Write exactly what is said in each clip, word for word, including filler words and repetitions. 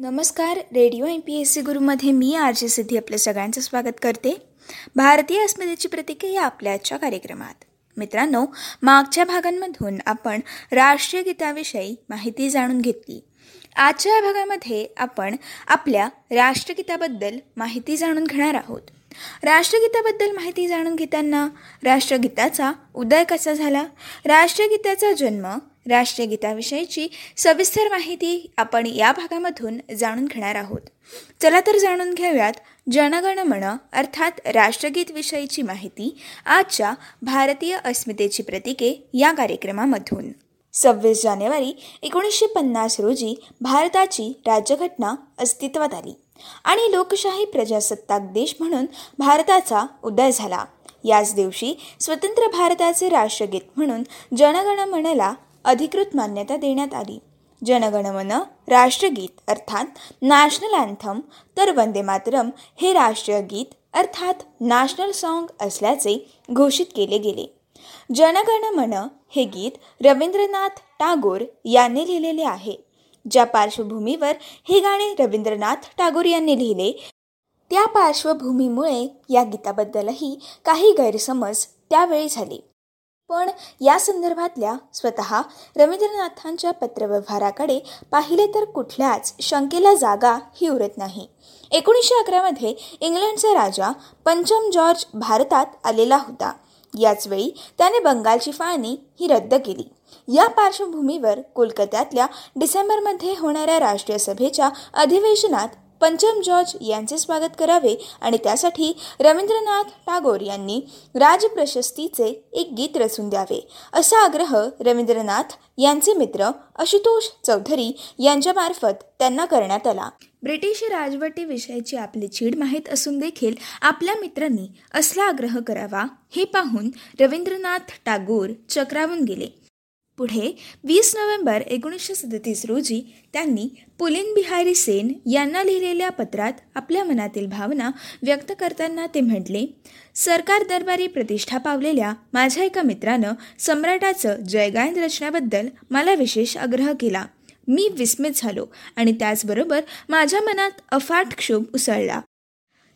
नमस्कार. Radio M P S C गुरुमध्ये मी आर जे सिद्धी आपले सगळ्यांचं स्वागत करते. भारतीय अस्मितेची प्रतिके या आपल्या आजच्या कार्यक्रमात. मित्रांनो, मागच्या भागांमधून आपण राष्ट्रीय गीताविषयी माहिती जाणून घेतली. आजच्या या भागामध्ये आपण आपल्या राष्ट्रगीताबद्दल माहिती जाणून घेणार आहोत. राष्ट्रगीताबद्दल माहिती जाणून घेताना राष्ट्रगीताचा उदय कसा झाला, राष्ट्रगीताचा जन्म, राष्ट्रीय गीताविषयीची सविस्तर माहिती आपण या भागामधून जाणून घेणार आहोत. चला तर जाणून घेऊयात जनगण मन अर्थात राष्ट्रगीत विषयीची माहिती आजच्या भारतीय अस्मितेची प्रतीके या कार्यक्रमामधून. सव्वीस जानेवारी एकोणीसशे पन्नास रोजी भारताची राज्यघटना अस्तित्वात आली आणि लोकशाही प्रजासत्ताक देश म्हणून भारताचा उदय झाला. याच दिवशी स्वतंत्र भारताचे राष्ट्रगीत म्हणून जनगण मनला अधिकृत मान्यता देण्यात आली. जनगण मन राष्ट्रगीत अर्थात नॅशनल अँथम, तर वंदे मातरम हे राष्ट्रीय गीत अर्थात नॅशनल सॉन्ग असल्याचे घोषित केले गेले. जनगण मन हे गीत रवींद्रनाथ टागोर यांनी लिहिलेले आहे. ज्या पार्श्वभूमीवर हे गाणे रवींद्रनाथ टागोर यांनी लिहिले त्या पार्श्वभूमीमुळे या गीताबद्दलही काही गैरसमज त्यावेळी झाले. पण या संदर्भातल्या स्वतः रवींद्रनाथांच्या पत्रव्यवहाराकडे पाहिले तर कुठल्याच शंकेला जागा ही उरत नाही. एकोणीसशे अकरामध्ये इंग्लंडचा राजा पंचम जॉर्ज भारतात आलेला होता. याचवेळी त्याने बंगालची फाळणी ही रद्द केली. या पार्श्वभूमीवर कोलकात्यातल्या डिसेंबरमध्ये होणाऱ्या राष्ट्रीय सभेच्या अधिवेशनात पंचम जॉर्ज यांचे स्वागत करावे आणि त्यासाठी रवींद्रनाथ टागोर यांनी राजप्रशस्तीचे एक गीत रचून द्यावे असा आग्रह रवींद्रनाथ यांचे मित्र आशुतोष चौधरी यांच्यामार्फत त्यांना करण्यात आला. ब्रिटिश राजवटीविषयीची आपली चीड माहीत असून देखील आपल्या मित्रांनी असला आग्रह करावा हे पाहून रवींद्रनाथ टागोर चक्रावून गेले. पुढे वीस नोव्हेंबर एकोणीसशे सदतीस रोजी त्यांनी पुलिन बिहारी सेन यांना लिहिलेल्या पत्रात आपल्या मनातील भावना व्यक्त करताना ते म्हटले, सरकार दरबारी प्रतिष्ठा पावलेल्या माझ्या एका मित्रानं सम्राटाचं जयगायन रचण्याबद्दल मला विशेष आग्रह केला. मी विस्मित झालो आणि त्याचबरोबर माझ्या मनात अफाट क्षोभ उसळला.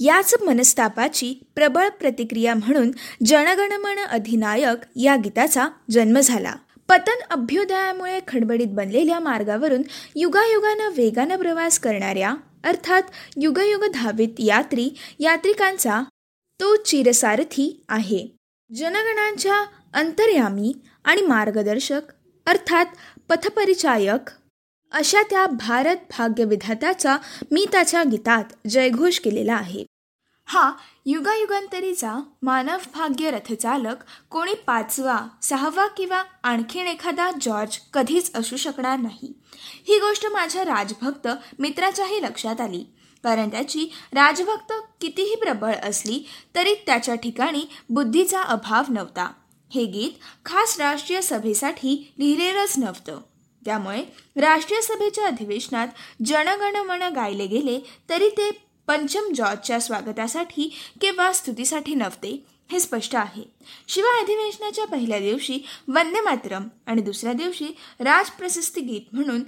याच मनस्तापाची प्रबळ प्रतिक्रिया म्हणून जनगण मन अधिनायक या गीताचा जन्म झाला. पतन अभ्युदयामुळे खडबडीत बनलेल्या मार्गावरून युगायुगानं वेगानं प्रवास करणाऱ्या अर्थात युगयुग धावित यात्री यात्रिकांचा तो चिरसारथी आहे. जनगणांच्या अंतर्यामी आणि मार्गदर्शक अर्थात पथपरिचायक अशा त्या भारत भाग्यविधाताचा मी त्याच्या गीतात जयघोष केलेला आहे. हा युगायुगांतरीचा मानव भाग्य रथचालक कोणी पाचवा, सहावा किंवा आणखीन एखादा जॉर्ज कधीच असू शकणार नाही. ही गोष्ट माझ्या राजभक्त मित्राच्याही लक्षात आली, कारण त्याची राजभक्त कितीही प्रबळ असली तरी त्याच्या ठिकाणी बुद्धीचा अभाव नव्हता. हे गीत खास राष्ट्रीय सभेसाठी लिहिलेलंच नव्हतं. त्यामुळे राष्ट्रीय सभेच्या अधिवेशनात जनगण मन गायले गेले तरी ते पंचम जॉर्जच्या स्वागतासाठी किंवा स्तुतीसाठी नव्हते हे स्पष्ट आहे. शिवाय अधिवेशनाच्या पहिल्या दिवशी वंदे मातरम आणि दुसऱ्या दिवशी राजप्रशस्ती गीत म्हणून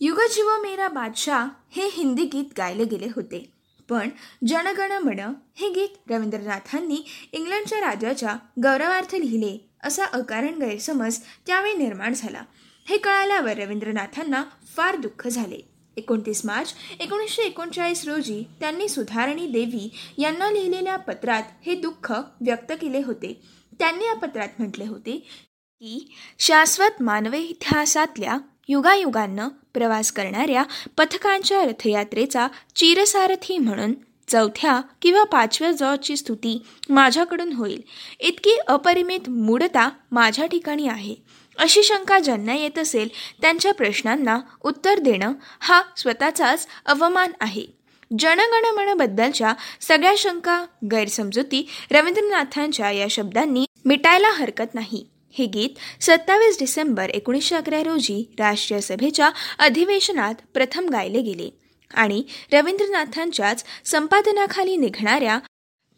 युग जीवो मेरा बादशाह हे हिंदी गीत गायले गेले होते. पण जनगण मन हे गीत रवींद्रनाथांनी इंग्लंडच्या राजाच्या गौरवार्थ लिहिले असा अकारण गैरसमज त्यावेळी निर्माण झाला. हे कळाल्यावर रवींद्रनाथांना फार दुःख झाले. एकोणतीस मार्च एकोणीसशे एकोणचाळीस रोजी त्यांनी सुधारणी देवी यांना लिहिलेल्या पत्रात हे दुःख व्यक्त केले होते. त्यांनी या पत्रात म्हटले होते की शाश्वत मानवी इतिहासातल्या युगायुगांनं प्रवास करणाऱ्या पथकांच्या रथयात्रेचा चिरसारथी म्हणून चौथ्या किंवा पाचव्या जॉर्जची स्तुती माझ्याकडून होईल इतकी अपरिमित मूढता माझ्या ठिकाणी आहे अशी शंका ज्यांना येत असेल त्यांच्या प्रश्नांना उत्तर देणं हा स्वतःचाच अवमान आहे. जनगण मनबद्दलच्या सगळ्या शंका, गैरसमजुती रवींद्रनाथांच्या या शब्दांनी मिटायला हरकत नाही. हे गीत सत्तावीस डिसेंबर एकोणीसशे अकरा रोजी राष्ट्रीय सभेच्या अधिवेशनात प्रथम गायले गेले आणि रवींद्रनाथांच्याच संपादनाखाली निघणाऱ्या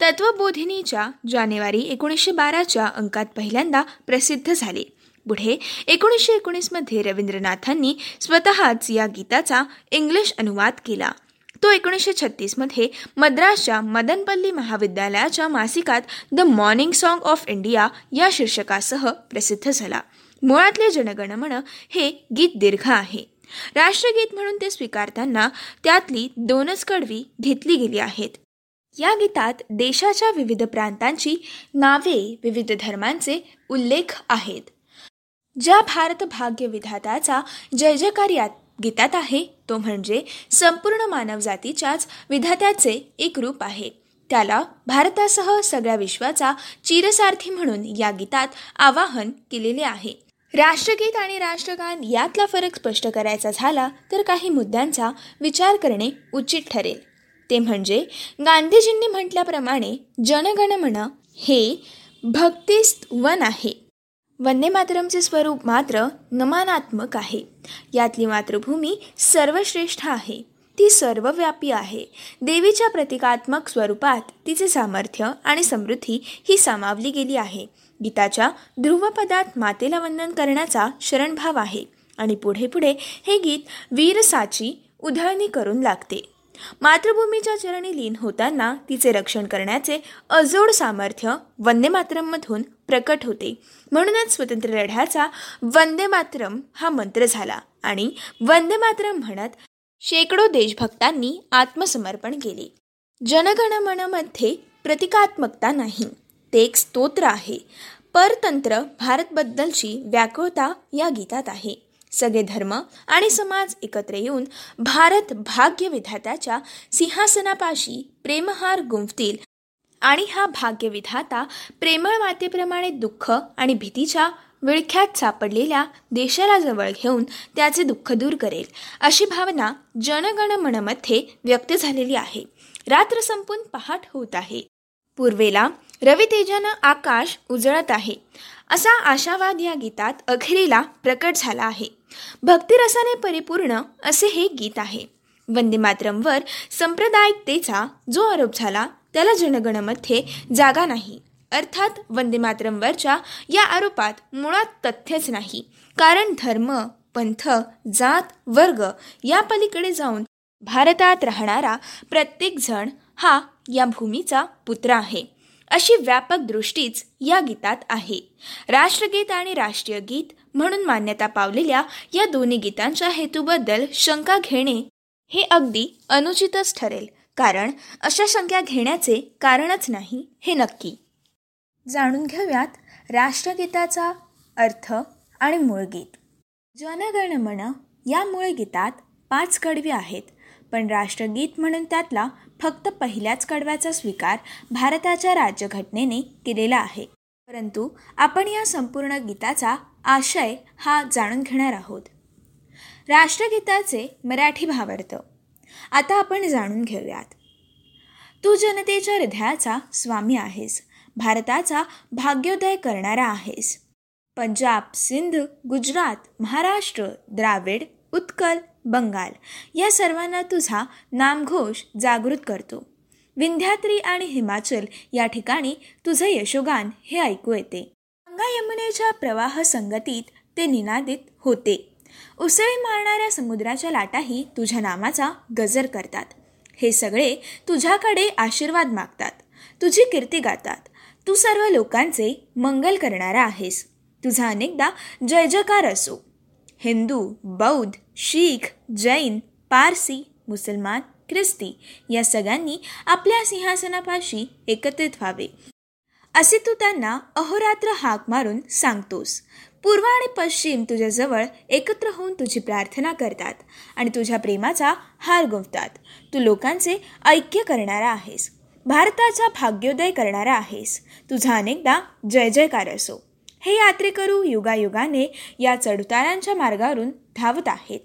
तत्वबोधिनीच्या जानेवारी एकोणीसशे बाराच्या अंकात पहिल्यांदा प्रसिद्ध झाले. पुढे एकोणीसशे एकोणीसमध्ये रवींद्रनाथांनी स्वतःच या गीताचा इंग्लिश अनुवाद केला. तो एकोणीसशे छत्तीसमध्ये मद्रासच्या मदनपल्ली महाविद्यालयाच्या मासिकात the morning song of India या शीर्षकासह प्रसिद्ध झाला. मुळातले जनगणमन हे गीत दीर्घ आहे. राष्ट्रगीत म्हणून ते स्वीकारताना त्यातली दोनच कडवी घेतली गेली आहेत. या गीतात देशाच्या विविध प्रांतांची नावे, विविध धर्मांचे उल्लेख आहेत. ज्या भारत भाग्य विधाताचा जय जयकार या गीतात आहे तो म्हणजे संपूर्ण मानवजातीच्याच विधात्याचे एक रूप आहे. त्याला भारतासह सगळ्या विश्वाचा चिरसारथी म्हणून या गीतात आवाहन केलेले आहे. राष्ट्रगीत आणि राष्ट्रगान यातला फरक स्पष्ट करायचा झाला तर काही मुद्द्यांचा विचार करणे उचित ठरेल. ते म्हणजे गांधीजींनी म्हटल्याप्रमाणे जनगणमन हे भक्तिस्तवन आहे. वंदे मातरमचे स्वरूप मात्र नमनात्मक आहे. यातली मातृभूमी सर्वश्रेष्ठ आहे. ती सर्वव्यापी आहे. देवीच्या प्रतिकात्मक स्वरूपात तिचे सामर्थ्य आणि समृद्धी ही सामावली गेली आहे. गीताच्या ध्रुवपदात मातेला वंदन करण्याचा शरणभाव आहे आणि पुढे पुढे हे गीत वीरसाची उधळणी करून लागते. मातृभूमीच्या चरणी लीन होताना तिचे रक्षण करण्याचे अजोड सामर्थ्य वंदे मातरममधून प्रकट होते. म्हणूनच स्वतंत्र लढ्याचा वंदे मातरम हा मंत्र झाला आणि वंदे मातरम म्हणत शेकडो देशभक्तांनी आत्मसमर्पण केले. जनगणमनमध्ये प्रतिकात्मकता नाही, ते एक स्तोत्र आहे. परतंत्र भारतबद्दलची व्याकुळता या गीतात आहे. सगळे धर्म आणि समाज एकत्र येऊन भारत भाग्यविधात्याच्या सिंहासनापाशी प्रेमहार गुंफतील आणि हा भाग्यविधाता प्रेमळ मातेप्रमाणे दुःख आणि भीतीच्या विळख्यात सापडलेल्या देशाला जवळ घेऊन त्याचे दुःख दूर करेल अशी भावना जनगणमनमध्ये व्यक्त झालेली आहे. रात्र संपून पहाट होत आहे. पूर्वेला रवितेजानं आकाश उजळत आहे असा आशावाद या गीतात अखेरीला प्रकट झाला आहे. भक्तिरसाने परिपूर्ण असे हे गीत आहे. वंदे मातरमवर संप्रदायिकतेचा जो आरोप झाला त्याला जनगणमध्ये जागा नाही. अर्थात वंदे मातरमवरच्या या आरोपात मुळात तथ्यच नाही, कारण धर्म, पंथ, जात, वर्ग या पलीकडे जाऊन भारतात राहणारा प्रत्येकजण हा या भूमीचा पुत्र आहे अशी व्यापक दृष्टीच या गीतात आहे. राष्ट्रगीत आणि राष्ट्रीय गीत म्हणून मान्यता पावलेल्या या दोन्ही गीतांच्या हेतूबद्दल शंका घेणे हे अगदी अनुचितच ठरेल, कारण अशा शंका घेण्याचे कारणच नाही हे नक्की. जाणून घेऊयात राष्ट्रगीताचा अर्थ आणि मूळ गीत. जनगणमन या मूळ गीतात पाच कडवी आहेत, पण राष्ट्रगीत म्हणून त्यातला फक्त पहिल्याच कडव्याचा स्वीकार भारताच्या राज्यघटनेने केलेला आहे. परंतु आपण या संपूर्ण गीताचा आशय हा जाणून घेणार आहोत. राष्ट्रगीताचे मराठी भावार्थ आता आपण जाणून घेऊयात. तू जनतेच्या हृदयाचा स्वामी आहेस, भारताचा भाग्योदय करणारा आहेस. पंजाब, सिंध, गुजरात, महाराष्ट्र, द्राविड, उत्कल, बंगाल या सर्वांना तुझा नामघोष जागृत करतो. विंध्यात्री आणि हिमाचल या ठिकाणी तुझे यशोगान हे ऐकू येते. गंगा यमुनेच्या प्रवाह संगतीत ते निनादित होते. उसळी मारणाऱ्या समुद्राच्या लाटाही तुझ्या नामाचा गजर करतात. हे सगळे तुझ्याकडे आशीर्वाद मागतात, तुझी कीर्ती गातात. तू सर्व लोकांचे मंगल करणारा आहेस. तुझा अनेकदा जय जयकार असो. हिंदू, बौद्ध, शीख, जैन, पारसी, मुसलमान, ख्रिस्ती या सगळ्यांनी आपल्या सिंहासनापाशी एकत्रित व्हावे असे तू त्यांना अहोरात्र हाक मारून सांगतोस. पूर्व आणि पश्चिम तुझ्याजवळ एकत्र होऊन तुझी प्रार्थना करतात आणि तुझ्या प्रेमाचा हार गुंफतात. तू लोकांचे ऐक्य करणारा आहेस, भारताचा भाग्योदय करणारा आहेस. तुझा अनेकदा जय जयकार असो. हे यात्रेकरू युगायुगाने या चढउतारांच्या मार्गावरून धावत आहेत.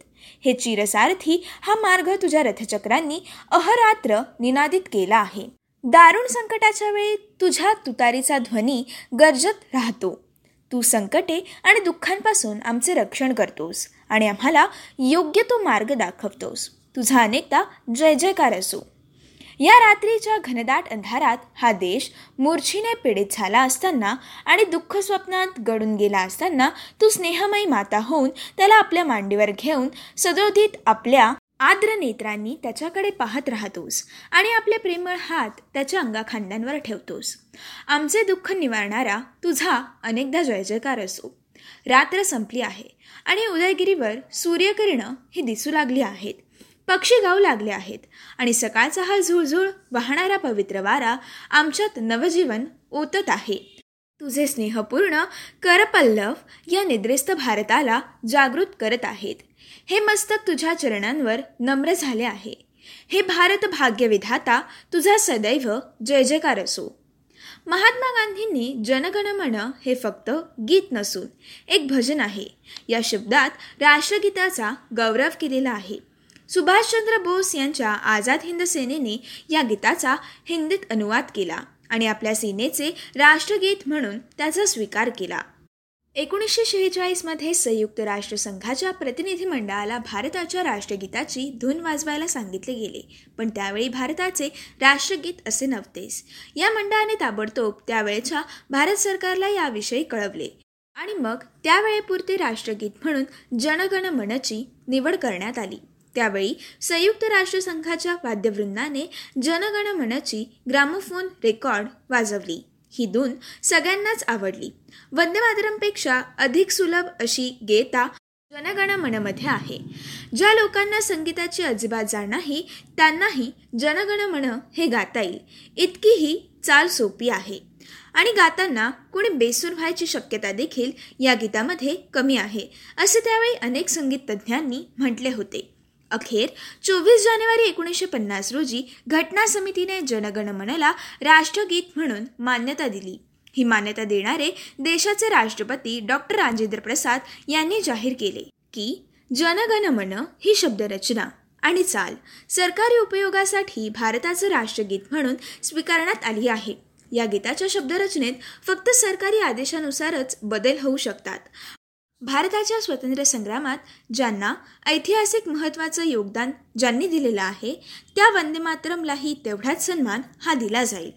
हे चिरसारथी हा मार्ग तुझ्या रथचक्रांनी अहोरात्र निनादित केला आहे. दारुण संकटाच्या वेळी तुझ्या तुतारीचा ध्वनी गर्जत राहतो. तू संकटे आणि दुःखांपासून आमचे रक्षण करतोस आणि आम्हाला योग्य तो मार्ग दाखवतोस. तुझा अनेकदा जय जयकार असो. या रात्रीच्या घनदाट अंधारात हा देश मूर्छिने पीडित झाला असताना आणि दुःख स्वप्नात गळून गेला असताना तो स्नेहमयी माता होऊन त्याला आपल्या मांडीवर घेऊन सदोदित आपल्या आद्र नेत्रांनी त्याच्याकडे पाहत राहतोस आणि आपले प्रेमळ हात त्याच्या अंगाखांद्यांवर ठेवतोस. आमचे दुःख निवारणारा तुझा अनेकदा जयजयकार असो. रात्र संपली आहे आणि उदयगिरीवर सूर्यकिरणं ही दिसू लागली आहेत. पक्षी गाऊ लागले आहेत आणि सकाळचा हा झुळझुळ वाहणारा पवित्र वारा आमच्यात नवजीवन ओतत आहे. तुझे स्नेहपूर्ण करपल्लव या निद्रेस्त भारताला जागृत करत आहेत. हे मस्तक तुझ्या चरणांवर नम्र झाले आहे. हे भारत भाग्यविधाता तुझा सदैव जय जयकार असो. महात्मा गांधींनी जनगणमन हे फक्त गीत नसून एक भजन आहे. या शब्दात राष्ट्रगीताचा गौरव केलेला आहे. सुभाषचंद्र बोस यांच्या आझाद हिंद सेनेने या गीताचा हिंदीत अनुवाद केला आणि आपल्या सेनेचे राष्ट्रगीत म्हणून त्याचा स्वीकार केला. एकोणीसशे शेहेचाळीसमध्ये संयुक्त राष्ट्रसंघाच्या प्रतिनिधी मंडळाला भारताच्या राष्ट्रगीताची धून वाजवायला सांगितले गेले, पण त्यावेळी भारताचे राष्ट्रगीत असे नव्हतेच. या मंडळाने ताबडतोब त्यावेळच्या भारत सरकारला याविषयी कळवले आणि मग त्यावेळेपुरते राष्ट्रगीत म्हणून जनगण मनची निवड करण्यात आली. त्यावेळी संयुक्त राष्ट्रसंघाच्या वाद्यवृंदाने जनगण मनची ग्रामोफोन रेकॉर्ड वाजवली. ही धून सगळ्यांनाच आवडली. वंदेमातरमपेक्षा अधिक सुलभ अशी गीता जनगणमनमध्ये आहे. ज्या लोकांना संगीताची अजिबात जाण नाही त्यांनाही जनगणमन हे गाता येईल. इतकी ही चाल सोपी आहे आणि गाताना कोणी बेसूर व्हायची शक्यता देखील या गीतामध्ये कमी आहे असे त्यावेळी अनेक संगीत तज्ज्ञांनी म्हटले होते. अखेर चोवीस जानेवारी एकोणीसशे पन्नास रोजी घटना समितीने जनगणमनला राष्ट्रगीत म्हणून मान्यता दिली. ही मान्यता देणारे देशाचे राष्ट्रपती डॉक्टर राजेंद्र प्रसाद यांनी जाहीर केले की जनगणमन ही शब्दरचना आणि चाल सरकारी उपयोगासाठी भारताचं राष्ट्रगीत म्हणून स्वीकारण्यात आली आहे. या गीताच्या शब्दरचनेत फक्त सरकारी आदेशानुसारच बदल होऊ शकतात. भारताच्या स्वातंत्र्य संग्रामात ज्यांना ऐतिहासिक महत्त्वाचं योगदान ज्यांनी दिलेलं आहे त्या वंदे मातरमलाही तेवढाच सन्मान हा दिला जाईल.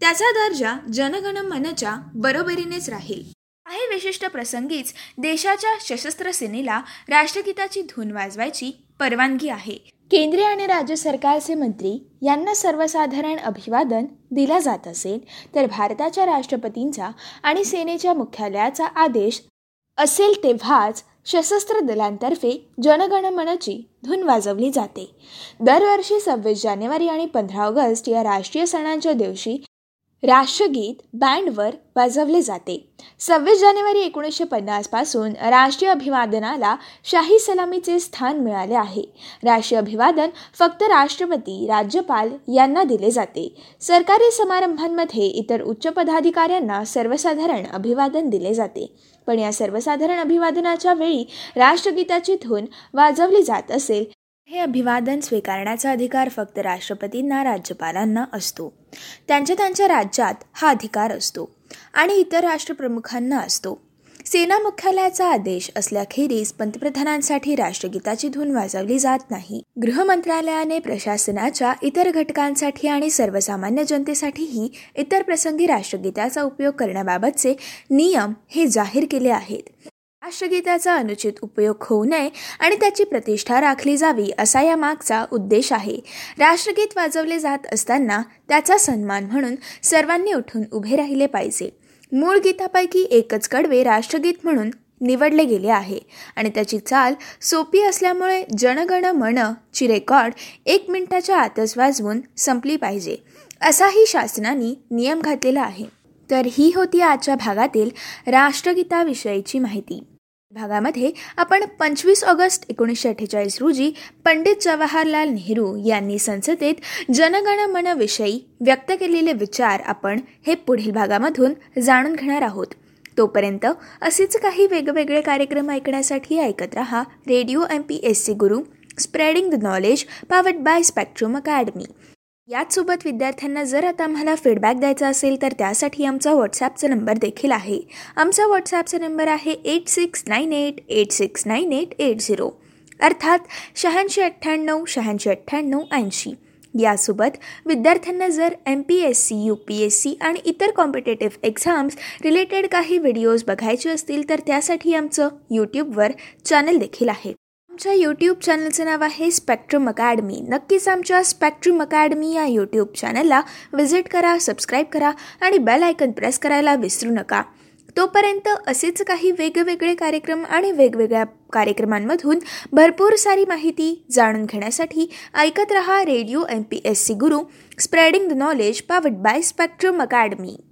त्याचा दर्जा जनगण मनच्या बरोबरीनेच राहील. काही विशिष्ट प्रसंगीच देशाच्या सशस्त्र सेनेला राष्ट्रगीताची धून वाजवायची परवानगी आहे. केंद्रीय आणि राज्य सरकारचे मंत्री यांना सर्वसाधारण अभिवादन दिला जात असेल तर भारताच्या राष्ट्रपतींचा आणि सेनेच्या मुख्यालयाचा आदेश असेल तेव्हाच सशस्त्र दलांतर्फे जनगणमनची धून वाजवली जाते. दरवर्षी सव्वीस जानेवारी आणि पंधरा ऑगस्ट या राष्ट्रीय सणांच्या दिवशी राष्ट्रगीत बँडवर वाजवले जाते. सव्वीस जानेवारी एकोणीसशे पन्नासपासून राष्ट्रीय अभिवादनाला शाही सलामीचे स्थान मिळाले आहे. राष्ट्रीय अभिवादन फक्त राष्ट्रपती राज्यपाल यांना दिले जाते. सरकारी समारंभांमध्ये इतर उच्च पदाधिकाऱ्यांना सर्वसाधारण अभिवादन दिले जाते, पण या सर्वसाधारण अभिवादनाच्या वेळी राष्ट्रगीताची धून वाजवली जात असेल. हे अभिवादन स्वीकारण्याचा अधिकार फक्त राष्ट्रपतींना राज्यपालांना असतो. त्यांच्या त्यांच्या राज्यात हा अधिकार असतो आणि इतर राष्ट्रप्रमुखांना असतो. सेना मुख्यालयाचा आदेश असल्याखेरीज पंतप्रधानांसाठी राष्ट्रगीताची धून वाजवली जात नाही. गृह मंत्रालयाने प्रशासनाच्या इतर घटकांसाठी आणि सर्वसामान्य जनतेसाठीही इतर प्रसंगी राष्ट्रगीताचा उपयोग करण्याबाबतचे नियम हे जाहीर केले आहेत. राष्ट्रगीताचा अनुचित उपयोग होऊ नये आणि त्याची प्रतिष्ठा राखली जावी असा या मागचा उद्देश आहे. राष्ट्रगीत वाजवले जात असताना त्याचा सन्मान म्हणून सर्वांनी उठून उभे राहिले पाहिजे. मूळ गीतापैकी एकच कडवे राष्ट्रगीत म्हणून निवडले गेले आहे आणि त्याची चाल सोपी असल्यामुळे जनगण मन ची रेकॉर्ड एक मिनिटाच्या आतच वाजवून संपली पाहिजे असाही शासनाने नियम घातलेला आहे. तर ही होती आजच्या भागातील राष्ट्रगीताविषयीची माहिती. भागामध्ये आपण पंचवीस ऑगस्ट एकोणीसशे अठ्ठेचाळीस रोजी पंडित जवाहरलाल नेहरू यांनी संसदेत जनगणमनविषयी व्यक्त केलेले विचार आपण हे पुढील भागामधून जाणून घेणार आहोत. तोपर्यंत असेच काही वेगवेगळे कार्यक्रम ऐकण्यासाठी ऐकत रहा radio M P S C Guru spreading the knowledge powered by Spectrum Academy. याचसोबत विद्यार्थ्यांना जर आता आम्हाला फीडबॅक द्यायचा असेल तर त्यासाठी आमचा व्हॉट्सॲपचा नंबर देखील आहे. आमचा व्हॉट्सॲपचा नंबर आहे eight six nine eight eight six nine eight eight zero अर्थात शहाऐंशी अठ्ठ्याण्णव शहाऐंशी अठ्ठ्याण्णव ऐंशी. यासोबत विद्यार्थ्यांना जर M P S C, U P S C आणि इतर कॉम्पिटेटिव्ह एक्झाम्स रिलेटेड काही व्हिडिओज बघायचे असतील तर त्यासाठी आमचं यूट्यूबवर चॅनल देखील आहे. आमच्या यूट्यूब चॅनलचं नाव आहे स्पेक्ट्रम अकॅडमी. नक्कीच आमच्या स्पेक्ट्रम अकॅडमी या यूट्यूब चॅनलला व्हिजिट करा, सबस्क्राईब करा आणि बेल आयकन प्रेस करायला विसरू नका. तोपर्यंत असेच काही वेगवेगळे कार्यक्रम आणि वेगवेगळ्या कार्यक्रमांमधून भरपूर सारी माहिती जाणून घेण्यासाठी ऐकत रहा radio M P S C Guru, spreading the knowledge, powered by Spectrum academy.